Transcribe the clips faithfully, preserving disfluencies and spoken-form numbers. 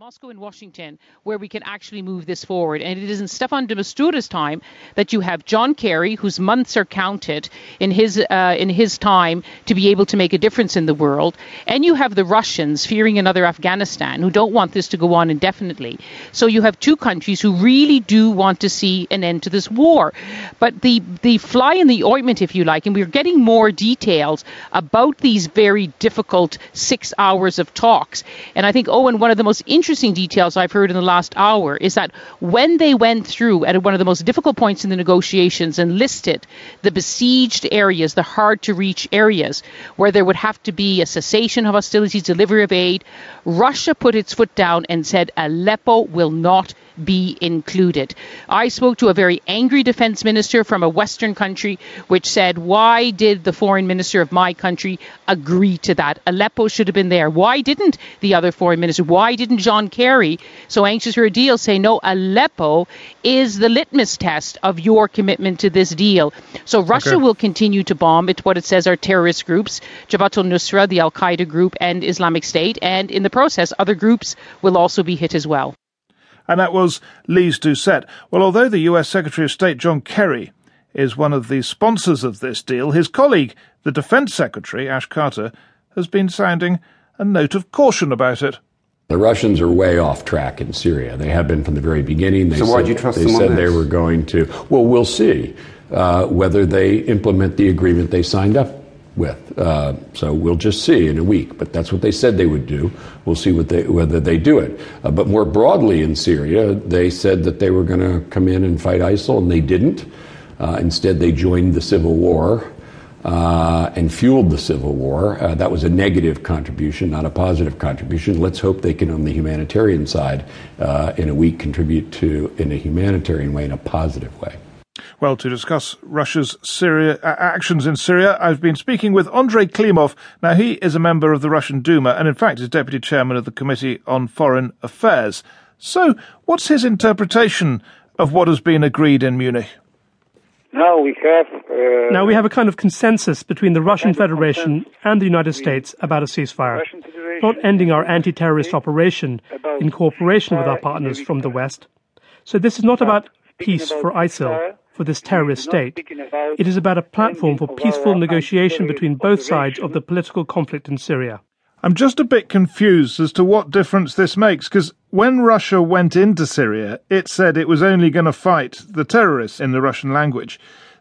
Moscow and Washington, where we can actually move this forward. And it is in Stefan de Mistura's time that you have John Kerry, whose months are counted in his uh, in his time to be able to make a difference in the world. And you have the Russians fearing another Afghanistan, who don't want this to go on indefinitely. So you have two countries who really do want to see an end to this war. But the, the fly in the ointment, if you like, and we're getting more details about these very difficult six hours of talks. And I think, Owen, one of the most interesting Interesting details I've heard in the last hour is that when they went through at one of the most difficult points in the negotiations and listed the besieged areas, the hard to reach areas where there would have to be a cessation of hostilities, delivery of aid, Russia put its foot down and said Aleppo will not be included. I spoke to a very angry defense minister from a Western country which said, why did the foreign minister of my country agree to that? Aleppo should have been there. Why didn't the other foreign minister? Why didn't John Kerry, so anxious for a deal, say, no, Aleppo is the litmus test of your commitment to this deal. So Russia okay. will continue to bomb. It's what it says are terrorist groups, Jabhat al-Nusra, the al-Qaeda group, and Islamic State. And in the process, other groups will also be hit as well. And that was Lyse Doucet. Well, although the U S Secretary of State John Kerry is one of the sponsors of this deal, his colleague, the Defense Secretary, Ash Carter, has been sounding a note of caution about it. The Russians are way off track in Syria. They have been from the very beginning. They so why do you trust them on this? They said they were going to. Well, we'll see uh, whether they implement the agreement they signed up with. Uh, so we'll just see in a week. But that's what they said they would do. We'll see what they, whether they do it. Uh, but more broadly in Syria, they said that they were going to come in and fight ISIL, and they didn't. Uh, instead, they joined the civil war uh, and fueled the civil war. Uh, that was a negative contribution, not a positive contribution. Let's hope they can, on the humanitarian side, uh, in a week contribute to, in a humanitarian way, in a positive way. Well, to discuss Russia's Syria uh, actions in Syria, I've been speaking with Andrei Klimov. Now, he is a member of the Russian Duma and, in fact, is deputy chairman of the Committee on Foreign Affairs. So what's his interpretation of what has been agreed in Munich? Now we have... Uh, now we have a kind of consensus between the Russian Federation and the United States about a ceasefire, not ending our anti-terrorist operation in cooperation with our partners from the West. So this is not about peace for ISIL, for this terrorist state. It is about a platform for peaceful negotiation between both sides of the political conflict in Syria. I'm just a bit confused as to what difference this makes, because when Russia went into Syria, it said it was only going to fight the terrorists in the Russian language.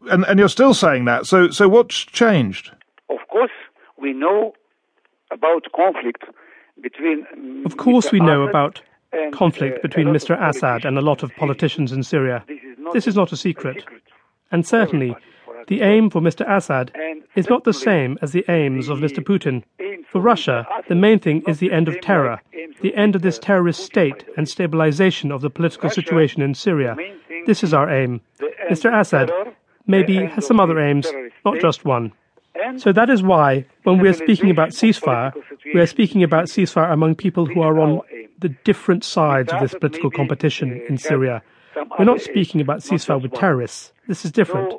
And, and you're still saying that. So, so what's changed? Of course, we know about conflict between... Of course we know about conflict between Mister Assad and a lot of politicians in Syria. This is not a secret. And certainly, the aim for Mister Assad is not the same as the aims of Mister Putin. For Russia, the main thing is the end of terror, the end of this terrorist state and stabilization of the political situation in Syria. This is our aim. Mister Assad maybe has some other aims, not just one. So that is why, when we are speaking about ceasefire, we are speaking about ceasefire among people who are on the different sides of this political competition in Syria. We're not speaking about ceasefire with terrorists. This is different.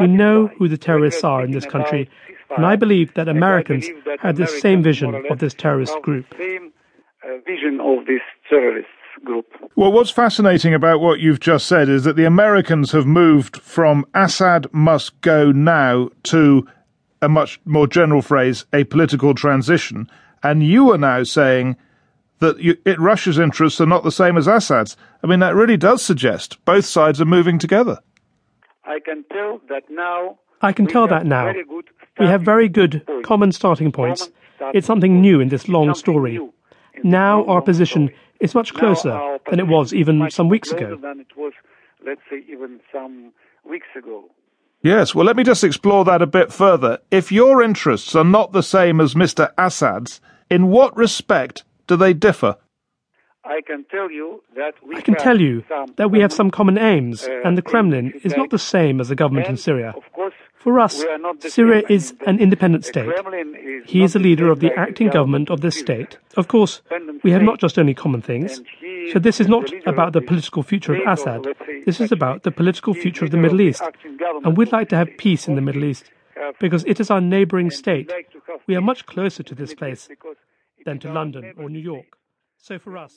We know who the terrorists are in this country, and I believe that Americans had the same vision of this terrorist group. vision of this terrorist group. Well, what's fascinating about what you've just said is that the Americans have moved from Assad must go now to a much more general phrase, a political transition. And you are now saying that you, it, Russia's interests are not the same as Assad's. I mean, that really does suggest both sides are moving together. I can tell that now. I can tell that now. We have very good common starting points. It's something new in this long story. Now our position is much closer than it was even some weeks ago. Than it was, let's say, even some weeks ago. Yes, well, let me just explore that a bit further. If your interests are not the same as Mister Assad's, in what respect do they differ? I can tell you that we, I can tell you that we have some common aims, and the Kremlin is not the same as the government in Syria. For us, Syria is an independent state. He is the leader of the acting government of this state. Of course, we have not just only common things. So this is not about the political future of Assad. This is about the political future of the Middle East. And we'd like to have peace in the Middle East, because it is our neighbouring state. We are much closer to this place than to London or New York. So for us...